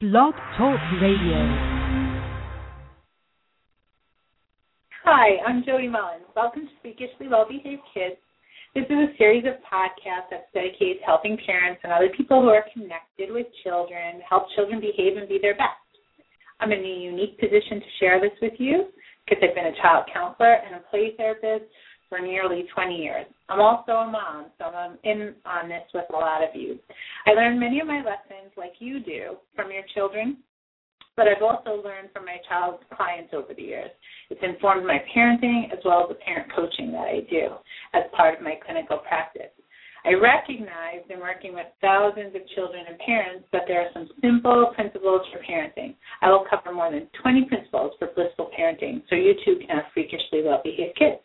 Blog Talk Radio. Hi, I'm Jodi Mullins. Welcome to Freakishly Well Behaved Kids. This is a series of podcasts that's dedicated to helping parents and other people who are connected with children, help children behave and be their best. I'm in a unique position to share this with you because I've been a child counselor and a play therapist for nearly 20 years. I'm also a mom, so I'm in on this with a lot of you. I learned many of my lessons, like you do, from your children, but I've also learned from my child's clients over the years. It's informed my parenting as well as the parent coaching that I do as part of my clinical practice. I recognize in working with thousands of children and parents that there are some simple principles for parenting. I will cover more than 20 principles for blissful parenting, so you too can have freakishly well-behaved kids.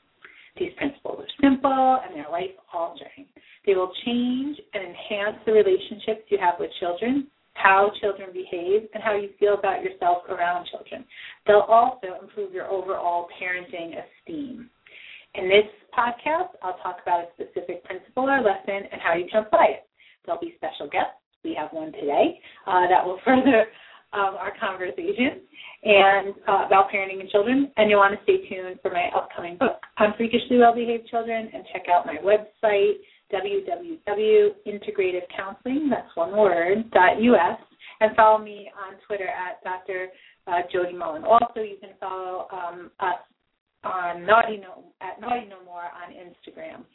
These principles are simple and they're life-altering. They will change and enhance the relationships you have with children, how children behave, and how you feel about yourself around children. They'll also improve your overall parenting esteem. In this podcast, I'll talk about a specific principle or lesson and how you can apply it. There'll be special guests. We have one today that will further our conversation and about parenting and children, and you'll want to stay tuned for my upcoming book on freakishly well-behaved children, and check out my website, www.integrativecounseling, that's one word, .us, and follow me on Twitter at Dr. Jodi Mullin. Also, you can follow us on Naughty No More on Instagram.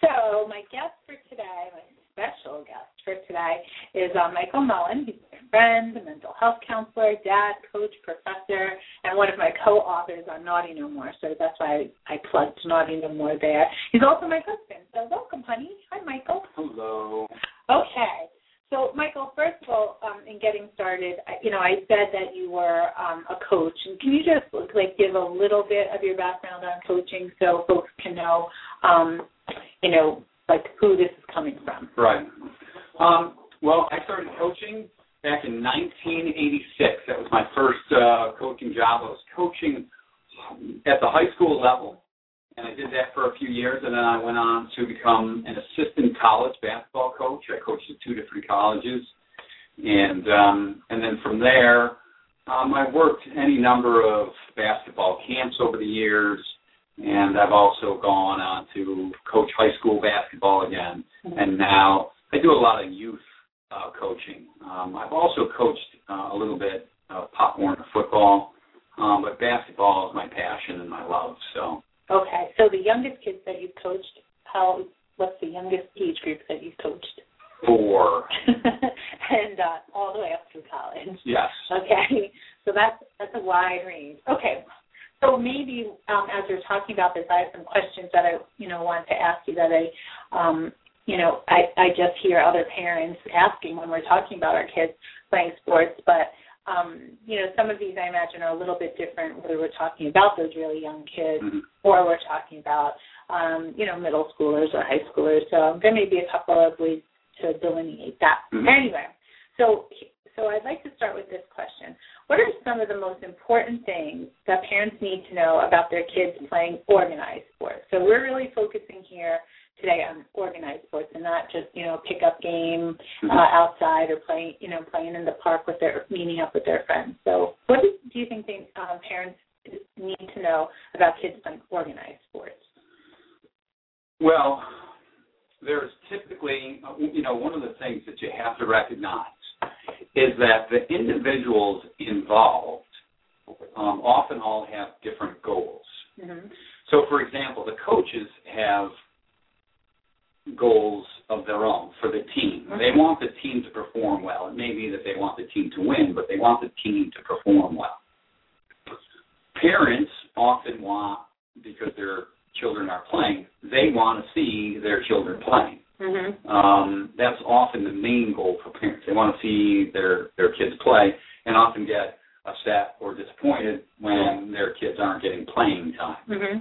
So my guest for today, my special guest for today, is Michael Mullen. He's my friend, a mental health counselor, dad, coach, professor, and one of my co-authors on Naughty No More. So that's why I plugged Naughty No More there. He's also my husband. So welcome, honey. Hi, Michael. Hello. Okay. So, Michael, first of all, in getting started, I said that you were a coach. And can you just give a little bit of your background on coaching so folks can know, who this is coming from? Right. Well, I started coaching back in 1986. That was my first coaching job. I was coaching at the high school level, and I did that for a few years, and then I went on to become an assistant college basketball coach. I coached at two different colleges, and then from there, I worked any number of basketball camps over the years, and I've also gone on to coach high school basketball again, and now I do a lot of youth coaching. I've also coached a little bit of Pop Warner football, but basketball is my passion and my love, so... Okay, so the youngest kids that you've coached, what's the youngest age group that you've coached? 4. And all the way up through college. Yes. Okay, so that's a wide range. Okay, so maybe as you're talking about this, I have some questions that I want to ask you that I just hear other parents asking when we're talking about our kids playing sports, but. Some of these, I imagine, are a little bit different, whether we're talking about those really young kids or we're talking about, middle schoolers or high schoolers. So there may be a couple of ways to delineate that. Anyway, so I'd like to start with this question. What are some of the most important things that parents need to know about their kids playing organized sports? So we're really focusing here today on organized sports and not just, pick-up game outside or playing in the park with meeting up with their friends. So what do you think parents need to know about kids playing organized sports? Well, there's typically, one of the things that you have to recognize is that the individuals involved often all have different goals. So, for example, the coaches have goals of their own for the team. They want the team to perform well. It may be that they want the team to win, but they want the team to perform well. Parents often want, because their children are playing, they want to see their children playing. Mm-hmm. That's often the main goal for parents. They want to see their kids play and often get upset or disappointed when their kids aren't getting playing time. Mm-hmm.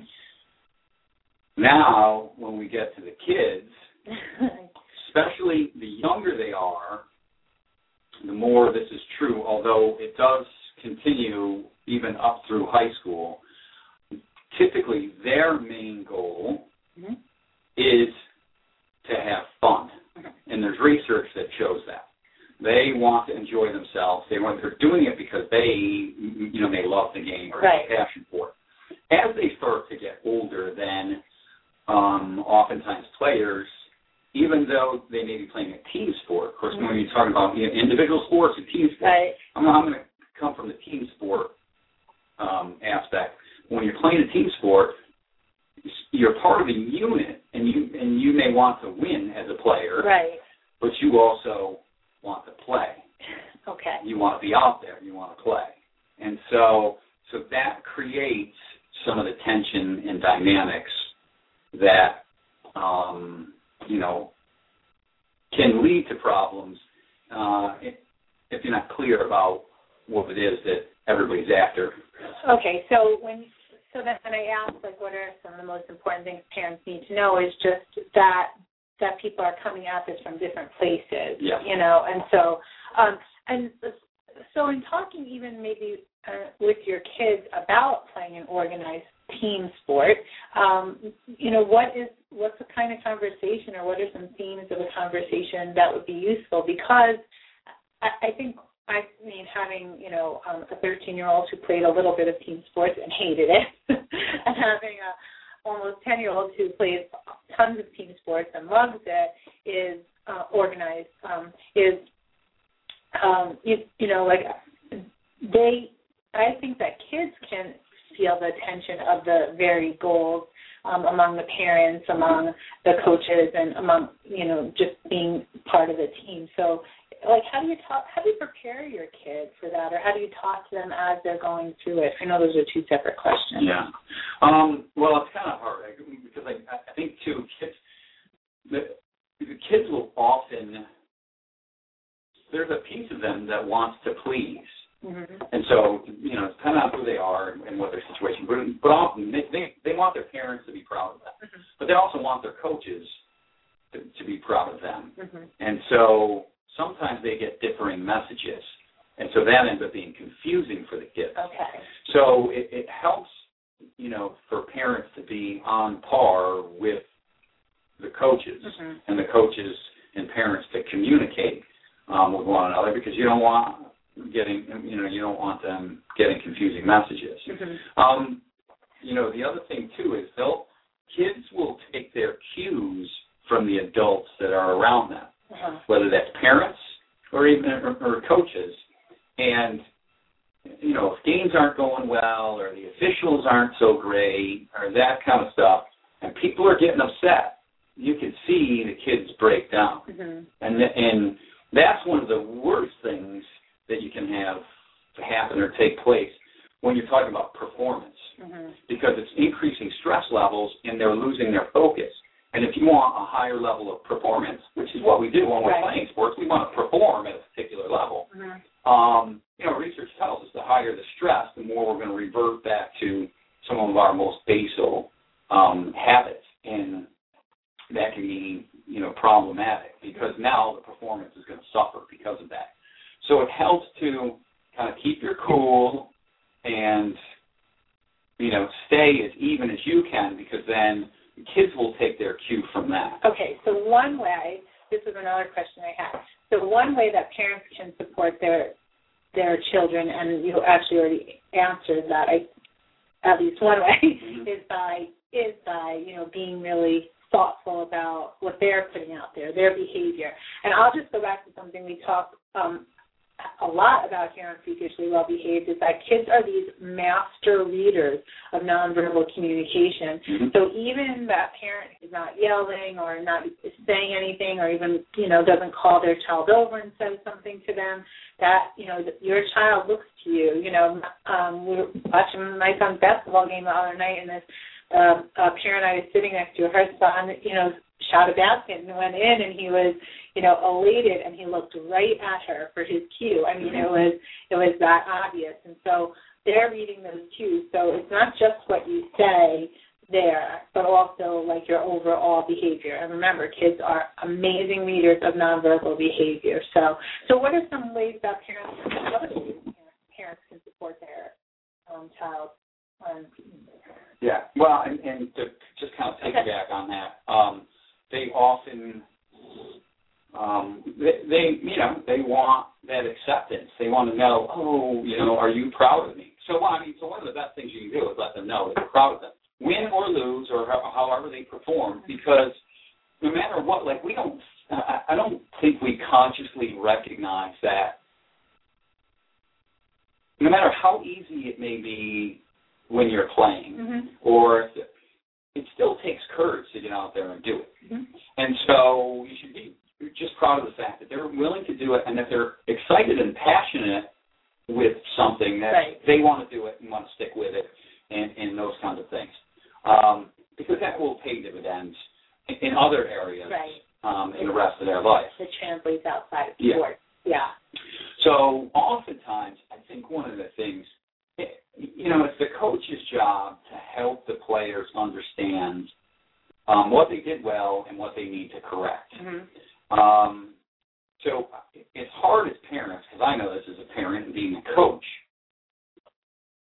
Now, when we get to the kids, especially the younger they are, the more this is true, although it does continue even up through high school. Typically, their main goal mm-hmm. is to have fun, and there's research that shows that. They want to enjoy themselves. They're doing it because they love the game or have a passion for it. As they start to get older, then oftentimes players, even though they may be playing a team sport, of course, mm-hmm. when you're talking about individual sports and team sports, right. I'm going to come from the team sport aspect. When you're playing a team sport, you're part of a unit, and you may want to win as a player, right? But you also want to play. Okay. You want to be out there. You want to play. And so that creates some of the tension and dynamics that, can lead to problems if you're not clear about what it is that everybody's after. Okay. So then I asked, what are some of the most important things parents need to know is just that people are coming at this from different places, yeah. And so, in talking even maybe with your kids about playing an organized team sport, what's the kind of conversation or what are some themes of a conversation that would be useful? Because I think having, a 13-year-old who played a little bit of team sports and hated it, and having a almost 10-year-old who plays tons of team sports and loves it is organized, I think that kids can feel the tension of the varied goals among the parents, among the coaches, and among, just being part of the team. So, how do you prepare your kid for that, or how do you talk to them as they're going through it? I know those are two separate questions. Yeah. Well, it's kind of hard, right? Because I think, too, kids will often, there's a piece of them that wants to please. Mm-hmm. And so, it's kind of who they are and what their situation is. But often they want their parents to be proud of them. Mm-hmm. But they also want their coaches to be proud of them. Mm-hmm. And so sometimes they get differing messages, and so that ends up being confusing for the kids. Okay. So it helps, for parents to be on par with the coaches, mm-hmm. and the coaches and parents to communicate with one another, because you don't want them getting confusing messages. Mm-hmm. The other thing too is kids will take their cues from the adults that are around them. Uh-huh. Whether that's parents or even or coaches, and if games aren't going well or the officials aren't so great or that kind of stuff, and people are getting upset, you can see the kids break down, mm-hmm. and that's one of the worst things that you can have happen or take place when you're talking about performance, mm-hmm. because it's increasing stress levels and they're losing their focus. And if you want a higher level of performance, which is what we do when we're playing sports, we want to perform at a particular level. Mm-hmm. Research tells us the higher the stress, the more we're going to revert back to some of our most basal habits. And that can be, problematic, because now the performance is going to suffer because of that. So it helps to kind of keep your cool and, stay as even as you can, because then kids will take their cue from that. Okay, so one way, this is another question I had. So one way that parents can support their children, and you actually already answered that, at least one way, mm-hmm. is by being really thoughtful about what they're putting out there, their behavior. And I'll just go back to something we talked a lot about here on Freakishly Well Behaved, is that kids are these master readers of nonverbal communication. Mm-hmm. So even that parent is not yelling or not saying anything, or even, doesn't call their child over and says something to them, that, your child looks to you. We were watching my son's basketball game the other night, and this parent I was sitting next to, her son, shot a basket and went in, and he was, you know, elated, and he looked right at her for his cue. I mean, it was that obvious. And so they're reading those cues. So it's not just what you say there, but also, like, your overall behavior. And remember, kids are amazing readers of nonverbal behavior. So what are some ways that parents can support their child? Yeah, well, and to just kind of piggyback on that, they often, they want that acceptance. They want to know, are you proud of me? So one of the best things you can do is let them know that you're proud of them, win or lose or however they perform, because no matter what, like, I don't think we consciously recognize that no matter how easy it may be when you're playing, or it still takes courage to get out there and do it. Mm-hmm. And so you should be just proud of the fact that they're willing to do it and that they're excited and passionate with something that they want to do it and want to stick with it and those kinds of things. Because that will pay dividends in other areas in the rest of their life. It translates outside of sports. Yeah. So oftentimes, I think one of the things, it's the coach's job to help the players understand what they did well and what they need to correct. Mm-hmm. So it's hard as parents, because I know this as a parent and being a coach,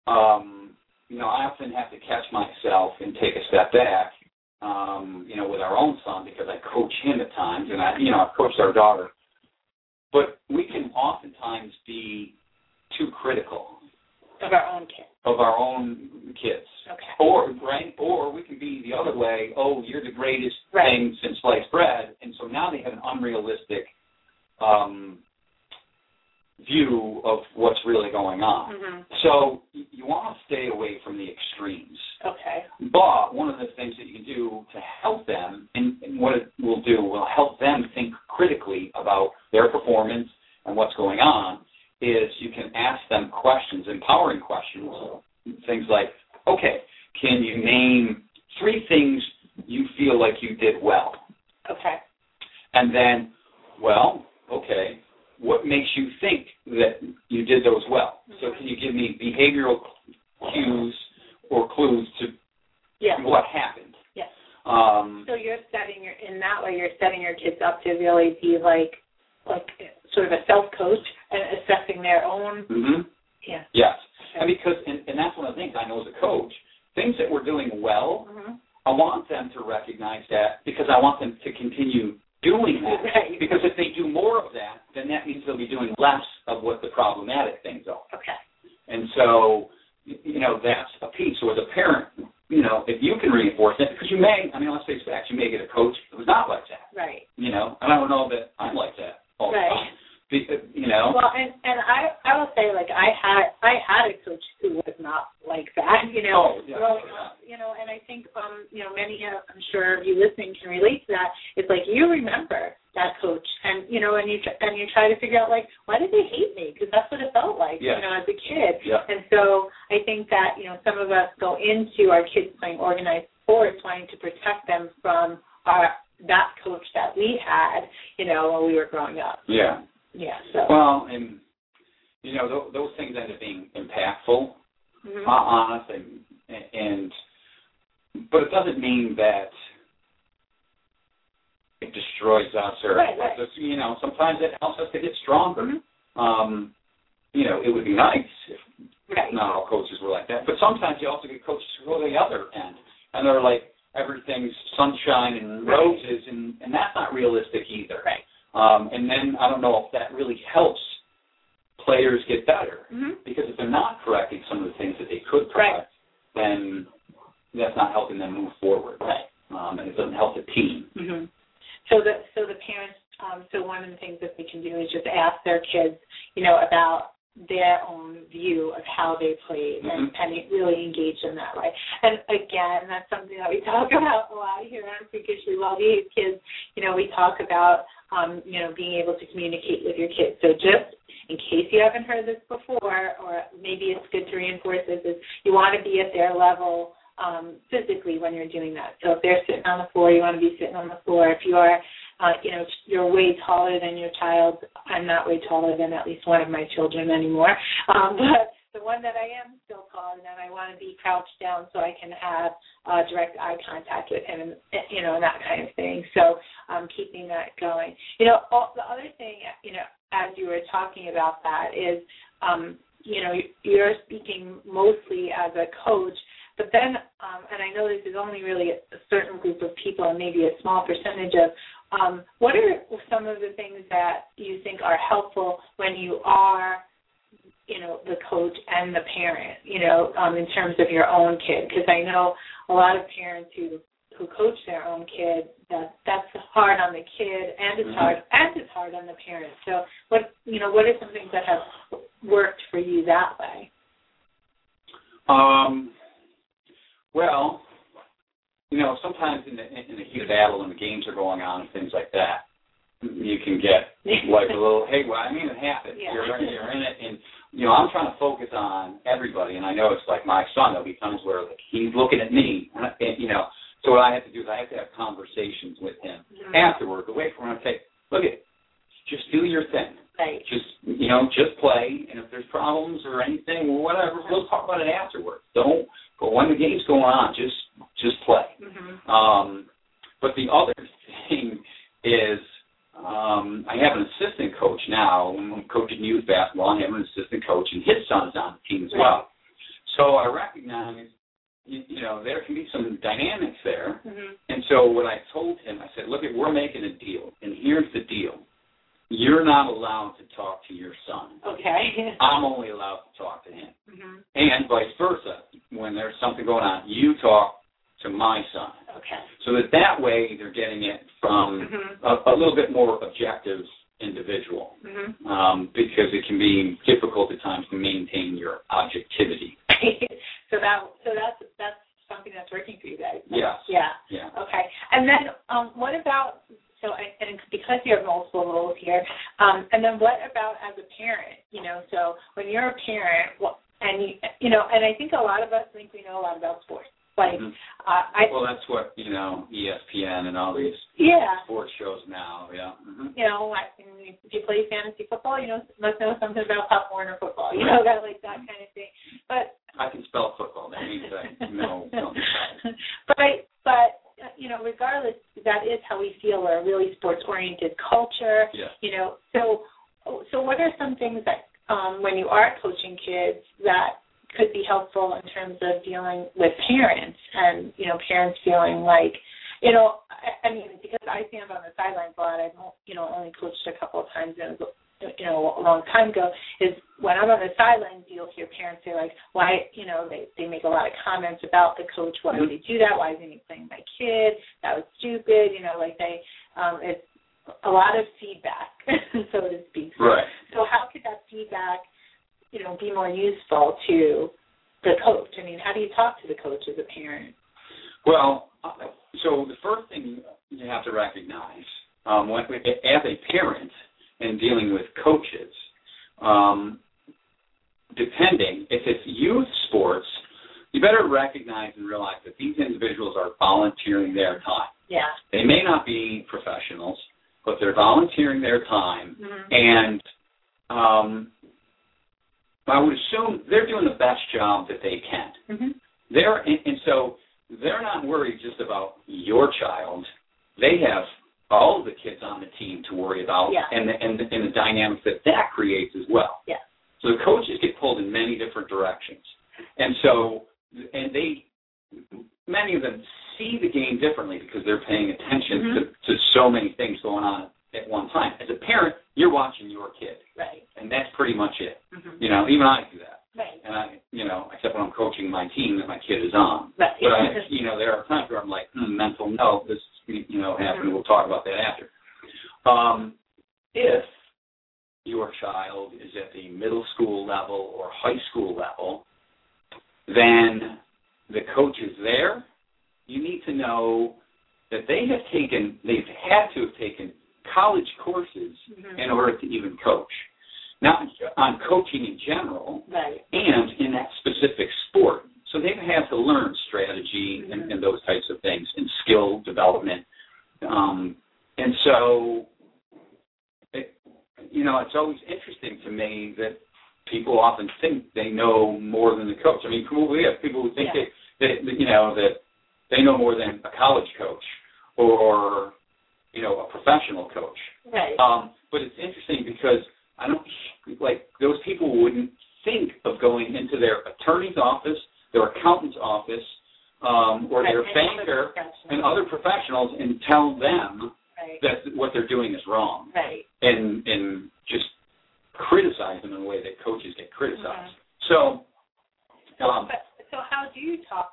I often have to catch myself and take a step back, with our own son, because I coach him at times, and I've coached our daughter. But we can oftentimes be too critical. Of our own kids. Okay. Or we can be the other way, you're the greatest thing since sliced bread, and so now they have an unrealistic view of what's really going on. Mm-hmm. So you want to stay away from the extremes. Okay. But one of the things that you can do to help them, and what it will do, will help them think critically about their performance and what's going on, is you can ask them questions, empowering questions, things like, okay, can you name three things you feel like you did well? Okay. And then, what makes you think that you did those well? Mm-hmm. So can you give me behavioral cues or clues to what happened? Yes. So you're setting your kids up to really be like sort of a self-coach and assessing their own. Mm-hmm. Yeah. Yes. Okay. And because, and that's one of the things I know as a coach, things that we're doing well, mm-hmm. I want them to recognize that because I want them to continue doing that. Right. Because if they do more of that, then that means they'll be doing less of what the problematic things are. Okay. And so, that's a piece. So as a parent, if you can reinforce it, because let's face facts, you may get a coach who's not like that. Right. And I don't know that I'm like that. Well, and I will say, I had a coach who was not like that, and I think, many, I'm sure of you listening can relate to that. It's like you remember that coach, and you try to figure out, why did they hate me? Because that's what it felt like, as a kid. Yeah. And so I think that, some of us go into our kids playing organized sports wanting to protect them from that coach that we had, when we were growing up. Yeah. Yeah. So. Well, and, those things end up being impactful, mm-hmm. Honestly, but it doesn't mean that it destroys us or, us, sometimes it helps us to get stronger. Mm-hmm. It would be nice if not all coaches were like that, but sometimes you also get coaches who go to the other end, and they're like, everything's sunshine and roses, and that's not realistic either. Right. And then I don't know if that really helps players get better, mm-hmm. because if they're not correcting some of the things that they could correct, then that's not helping them move forward. Right. And it doesn't help the team. Mm-hmm. So the parents. So one of the things that they can do is just ask their kids, about their own view of how they played, mm-hmm. and really engage in that way. And again, that's something that we talk about a lot here on Freakishly Well Behaved Kids. We talk about, being able to communicate with your kids. So just in case you haven't heard this before, or maybe it's good to reinforce this, is you want to be at their level physically when you're doing that. So if they're sitting on the floor, you want to be sitting on the floor. If you are, you're way taller than your child. I'm not way taller than at least one of my children anymore. But the one that I am still taller than, I want to be crouched down so I can have direct eye contact with him, and, that kind of thing. So keeping that going. The other thing, as you were talking about that is, you're speaking mostly as a coach, but then, and I know this is only really a certain group of people and maybe a small percentage of, what are some of the things that you think are helpful when you are, the coach and the parent, in terms of your own kid? Because I know a lot of parents who coach their own kid, that's hard on the kid, and it's hard on the parent. So what are some things that have worked for you that way? Well, sometimes in the heat of battle when the games are going on and things like that, you can get like a little, hey, well, I mean, it happened. Yeah. You're in it, and I'm trying to focus on everybody, and I know it's like my son. There'll be times where like, he's looking at me, and, So what I have to do is I have to have conversations with him afterward, away from him and say, look at, just do your thing. Right. Just, just play, and if there's problems or anything or whatever, we'll talk about it afterwards. But when the game's going on, just play. Mm-hmm. But the other thing is I have an assistant coach now. I'm coaching youth basketball. I have an assistant coach, and his son's on the team as well. So I recognize there can be some dynamics there. Mm-hmm. And so what I told him, I said, look, we're making a deal, and here's the deal. You're not allowed to talk to your son. Okay. I'm only allowed to talk to him. Mm-hmm. And vice versa. When there's something going on, you talk to my son. Okay. So that way they're getting it from a little bit more objective individual, because it can be difficult at times to maintain your objectivity. So that's something that's working for you guys. Yes. Yeah. Okay. And then what about, and because you have multiple roles here, and then what about as a parent? So when you're a parent, and I think a lot of us think we know a lot about sports. Like, that's what, ESPN and all these sports shows now, if you play fantasy football, must know something about Pop Warner football, that kind of thing. But I can spell football. That means I know something about it. But regardless, that is how we feel. We're a really sports-oriented culture, So what are some things that, when you are coaching kids, that could be helpful in terms of dealing with parents and, parents feeling like, because I stand on the sidelines a lot, I've, only coached a couple of times, a long time ago, is when I'm on the sidelines, you'll hear parents say, like, why, they make a lot of comments about the coach, why did they do that, why isn't he playing my kid, that was stupid, it's a lot of feedback, so to speak. Right. So how could that feedback, be more useful to the coach? I mean, how do you talk to the coach as a parent? Well, so the first thing you have to recognize, as a parent and dealing with coaches, depending, if it's youth sports, you better recognize and realize that these individuals are volunteering their time. Yeah. They may not be professionals, but they're volunteering their time, and I would assume they're doing the best job that they can. Mm-hmm. So they're not worried just about your child. They have all of the kids on the team to worry about, and the dynamics that creates as well. Yeah. So the coaches get pulled in many different directions, and many of them see the game differently because they're paying attention to so many things going on at one time. As a parent, you're watching your kid. Right. And that's pretty much it. Mm-hmm. Even I do that. Right. And I, except when I'm coaching my team that my kid is on. Right. But, there are times where I'm like, mental note, this, happened. Mm-hmm. We'll talk about that after. If your child is at the middle school level or high school level, then the coach is there. You need to know that they've had to have taken college courses in order to even coach, not on coaching in general, and in that specific sport. So they've had to learn strategy and those types of things and skill development. And so, it's always interesting to me that people often think they know more than the coach. I mean, we have people who think that they know more than a college coach or a professional coach. Right. But it's interesting because I don't those people wouldn't think of going into their attorney's office, their accountant's office, or their banker and other professionals and tell them that what they're doing is wrong. Right. And just criticize them in the way that coaches get criticized. Mm-hmm. So how do you talk,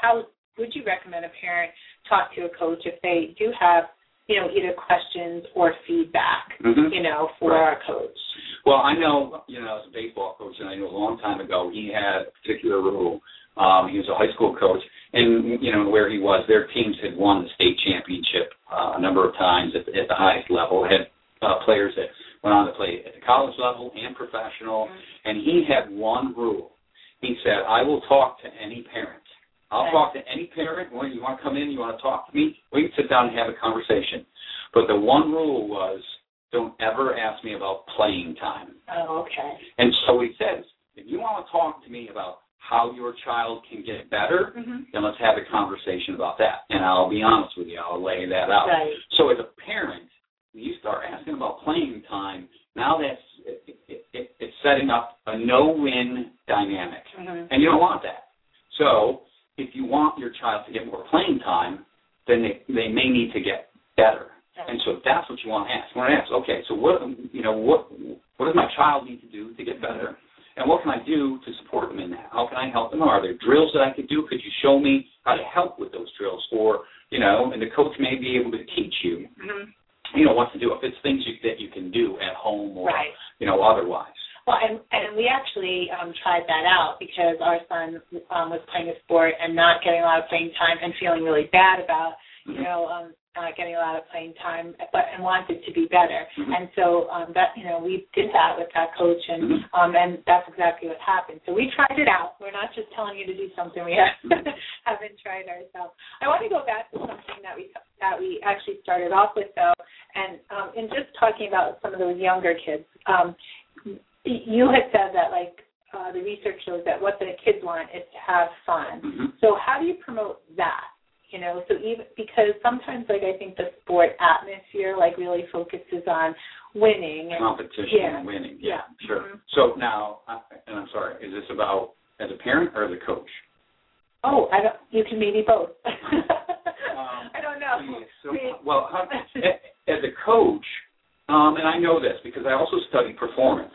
how would you recommend a parent talk to a coach if they do have, either questions or feedback, for a coach? Well, I know, as a baseball coach, and I know a long time ago, he had a particular rule. He was a high school coach, and, where he was, their teams had won the state championship a number of times at the highest level, had players that went on to play at the college level and professional, and he had one rule. He said, I will talk to any parent. I'll talk to any parent. When you want to come in, you want to talk to me, we can sit down and have a conversation. But the one rule was, don't ever ask me about playing time. Oh, okay. And so he says, if you want to talk to me about how your child can get better, then let's have a conversation about that. And I'll be honest with you, I'll lay that out. Right. So as a parent, when you start asking about playing time, now that's it's setting up a no-win dynamic. And you don't want that. So if you want your child to get more playing time, then they may need to get better. And so that's what you want to ask. You want to ask, okay, so what does my child need to do to get better? And what can I do to support them in that? How can I help them? Are there drills that I could do? Could you show me how to help with those drills? Or, and the coach may be able to teach you, what to do. If it's things that you can do at home or, otherwise. Well, and we actually tried that out because our son was playing a sport and not getting a lot of playing time and feeling really bad about, getting a lot of playing time and wanted to be better. And so we did that with that coach, and and that's exactly what happened. So we tried it out. We're not just telling you to do something we haven't tried ourselves. I want to go back to something that we actually started off with, though, and in just talking about some of those younger kids. You had said that, the research shows that what the kids want is to have fun. So how do you promote that? So even because sometimes, I think the sport atmosphere, really focuses on winning. Competition and winning. Yeah, sure. So now, and I'm sorry, is this about as a parent or the coach? Oh, you can maybe both. I don't know. So, well, as a coach, and I know this because I also study performance.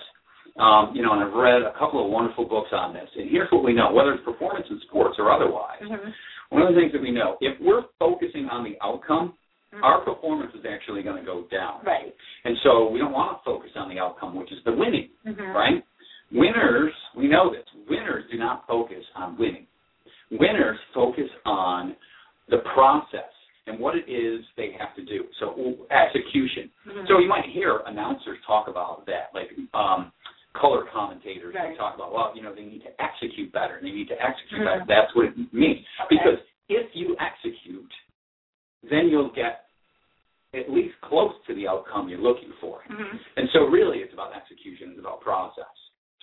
And I've read a couple of wonderful books on this. And here's what we know, whether it's performance in sports or otherwise. One of the things that we know, if we're focusing on the outcome, our performance is actually going to go down. Right. And so we don't want to focus on the outcome, which is the winning, right? Winners, we know this, winners do not focus on winning. Winners focus on the process and what it is they have to do. So execution. So you might hear announcers talk about that, color commentators talk about, they need to execute better. Better. That's what it means. Okay. Because if you execute, then you'll get at least close to the outcome you're looking for. And so really it's about execution. It's about process.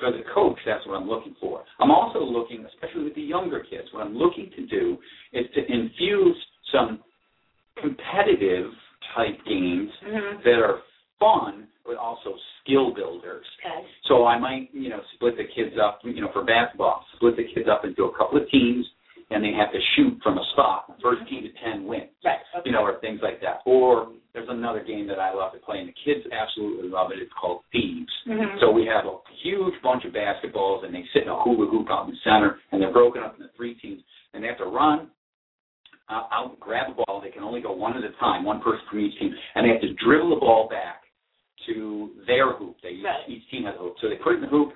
So as a coach, that's what I'm looking for. I'm also looking, especially with the younger kids, what I'm looking to do is to infuse some competitive type games that are fun, but also skill builders. Okay. So I might, split the kids up, for basketball, split the kids up into a couple of teams, and they have to shoot from a spot. First team to 10 wins, right. Okay. Or things like that. Or there's another game that I love to play, and the kids absolutely love it. It's called Thieves. So we have a huge bunch of basketballs, and they sit in a hula hoop out in the center, and they're broken up into three teams, and they have to run out and grab a ball. They can only go one at a time, one person from each team, and they have to dribble the ball back to their hoop. Each team has a hoop. So they put it in the hoop,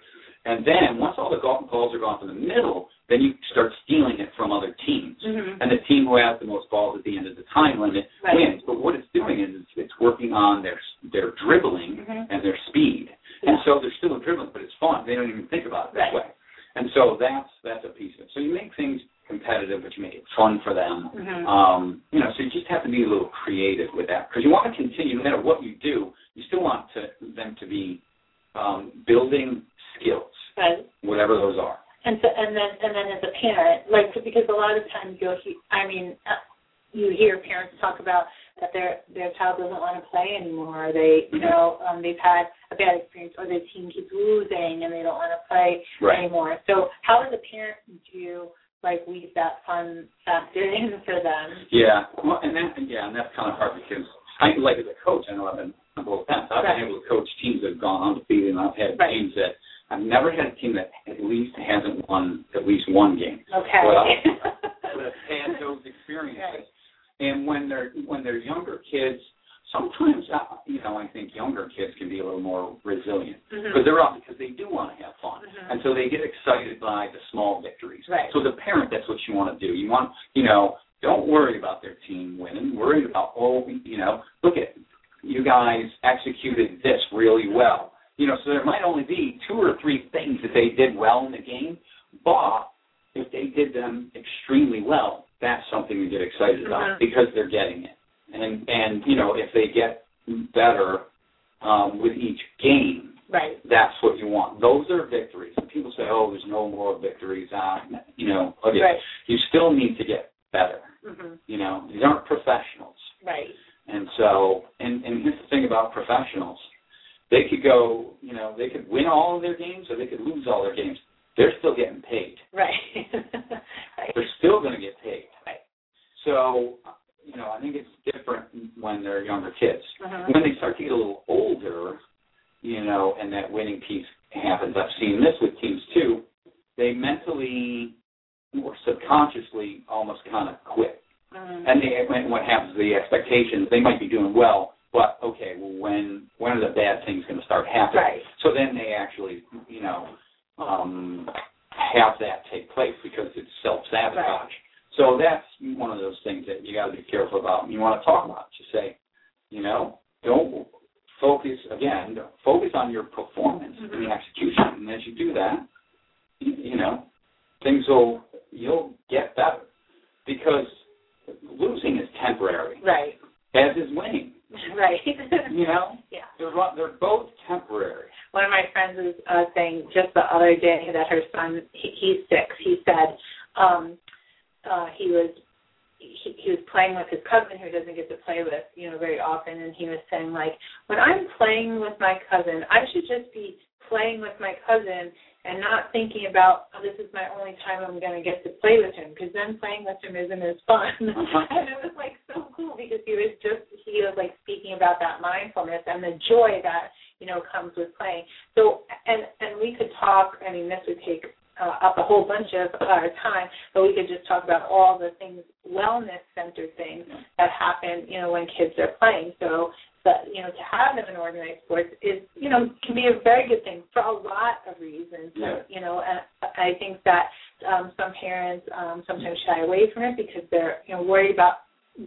and then once all the golf balls are gone from the middle, then you start stealing it from other teams. And the team who has the most balls at the end of the time limit wins. But what it's doing is it's working on their dribbling and their speed. And so they're still dribbling, but it's fun. They don't even think about it that way. And so that's a piece of it. So you make things competitive, but you make it fun for them. Mm-hmm. You know, so you just have to be a little creative with that because you want to continue. No matter what you do, you still want them to be building skills, right, whatever those are. And then as a parent, like, because a lot of times you hear parents talk about that their child doesn't want to play anymore. They, you know, they've had a bad experience, or their team keeps losing and they don't want to play right anymore. So how does a parent do, like, weave that fun factor in for them? Yeah, well, and that's kind of hard because as a coach, I know I've been on both ends. I've been able to coach teams that have gone undefeated, and I've had teams that I've never had a team that at least hasn't won at least one game. Okay. Well, I've had those experiences. Right. And when they're younger kids, sometimes, I think younger kids can be a little more resilient because they're up because they do want to have fun. Mm-hmm. And so they get excited by the small victories. Right. So as a parent, that's what you want to do. You want, don't worry about their team winning. Worry about, look at you guys executed this really well. So there might only be two or three things that they did well in the game, but if they did them extremely well, that's something we get excited about because they're getting it. And if they get better with each game, right, that's what you want. Those are victories. And people say, oh, there's no more victories. Right. You still need to get better. Mm-hmm. These aren't professionals. Right. And so, and here's the thing about professionals. They could go, they could win all of their games or they could lose all their games. They're still getting paid. Right. Right. They're still going to get paid. Right. So, I think it's different when they're younger kids. Uh-huh. When they start to get a little older, and that winning piece happens. I've seen this with teams, too. They mentally or subconsciously almost kind of quit. Uh-huh. And what happens to the expectations, they might be doing well, but, okay, well, when are the bad things going to start happening? Right. So then they actually, have that take place because it's self-sabotage. Right. So that's one of those things that you got to be careful about and you want to talk about. You say, don't focus on your performance and the execution. And as you do that, you'll get better because losing is temporary. Right. As is winning. Right. Yeah. They're both temporary. One of my friends was saying just the other day that her son, he's six. He said he was playing with his cousin who doesn't get to play with very often, and he was saying, like, when I'm playing with my cousin, I should just be playing with my cousin and not thinking about, oh, this is my only time I'm going to get to play with him, because then playing with him isn't as fun. And it was, like, so cool because he was speaking about that mindfulness and the joy that, comes with playing. So, and we could talk, this would take up a whole bunch of our time, but we could just talk about all the things, wellness-centered things that happen, when kids are playing. So, but, to have them in organized sports is, can be a very good thing for a lot of reasons. Yeah. And I think that some parents sometimes shy away from it because they're, worried about,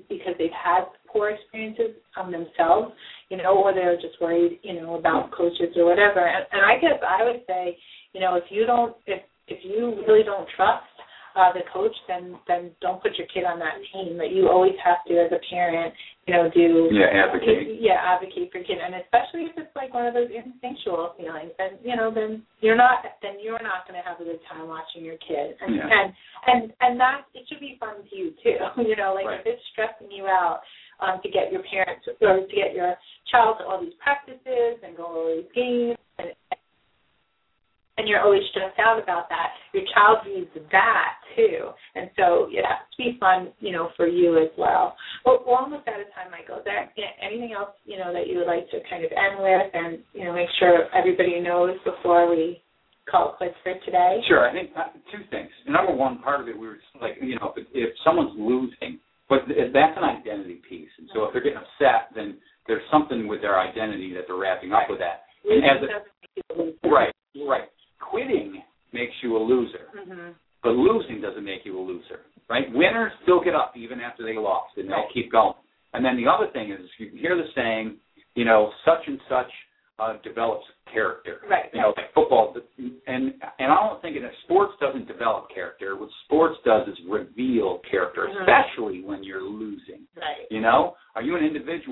because they've had poor experiences themselves, or they're just worried, about coaches or whatever. And I guess I would say, if you really don't trust the coach, then don't put your kid on that team. But you always have to, as a parent, advocate. Yeah, advocate for your kid, and especially if it's like one of those instinctual feelings, then you're not going to have a good time watching your kid, and that it should be fun to you too. If it's stressing you out, to get your parents or to get your child to all these practices and go to all these games and you're always stressed out about that, your child needs that, too. And so it has to be fun, for you as well. But we're almost out of time, Michael. Is there anything else, that you would like to kind of end with and, make sure everybody knows before we call it quits for today? Sure. I think two things. Number one, part of it, we were like, if someone's losing, but that's an identity piece. And so if they're getting upset, then there's something with their identity that they're wrapping up with that. And right. Quitting makes you a loser, but losing doesn't make you a loser, right? Winners still get up even after they lost, and they'll keep going. And then the other thing is you hear the saying, such and such develops character, right? Like football. And I don't think in a sports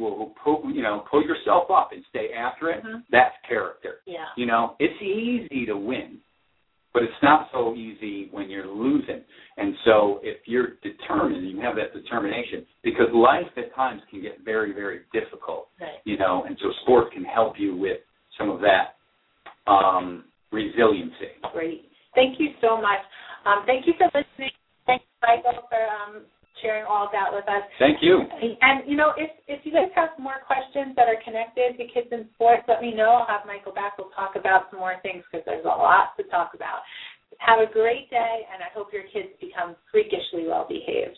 individual who pull yourself up and stay after it, mm-hmm. that's character. Yeah. You know, it's easy to win, but it's not so easy when you're losing. And so if you're determined, you have that determination, because life at times can get very, very difficult, right. you know, and so sports can help you with some of that resiliency. Great. Thank you so much. Thank you for listening. Thanks, Michael, for sharing all that with us. Thank you. And, you know, if you guys have more questions that are connected to kids in sports, let me know. I'll have Michael back. We'll talk about some more things because there's a lot to talk about. Have a great day, and I hope your kids become freakishly well-behaved.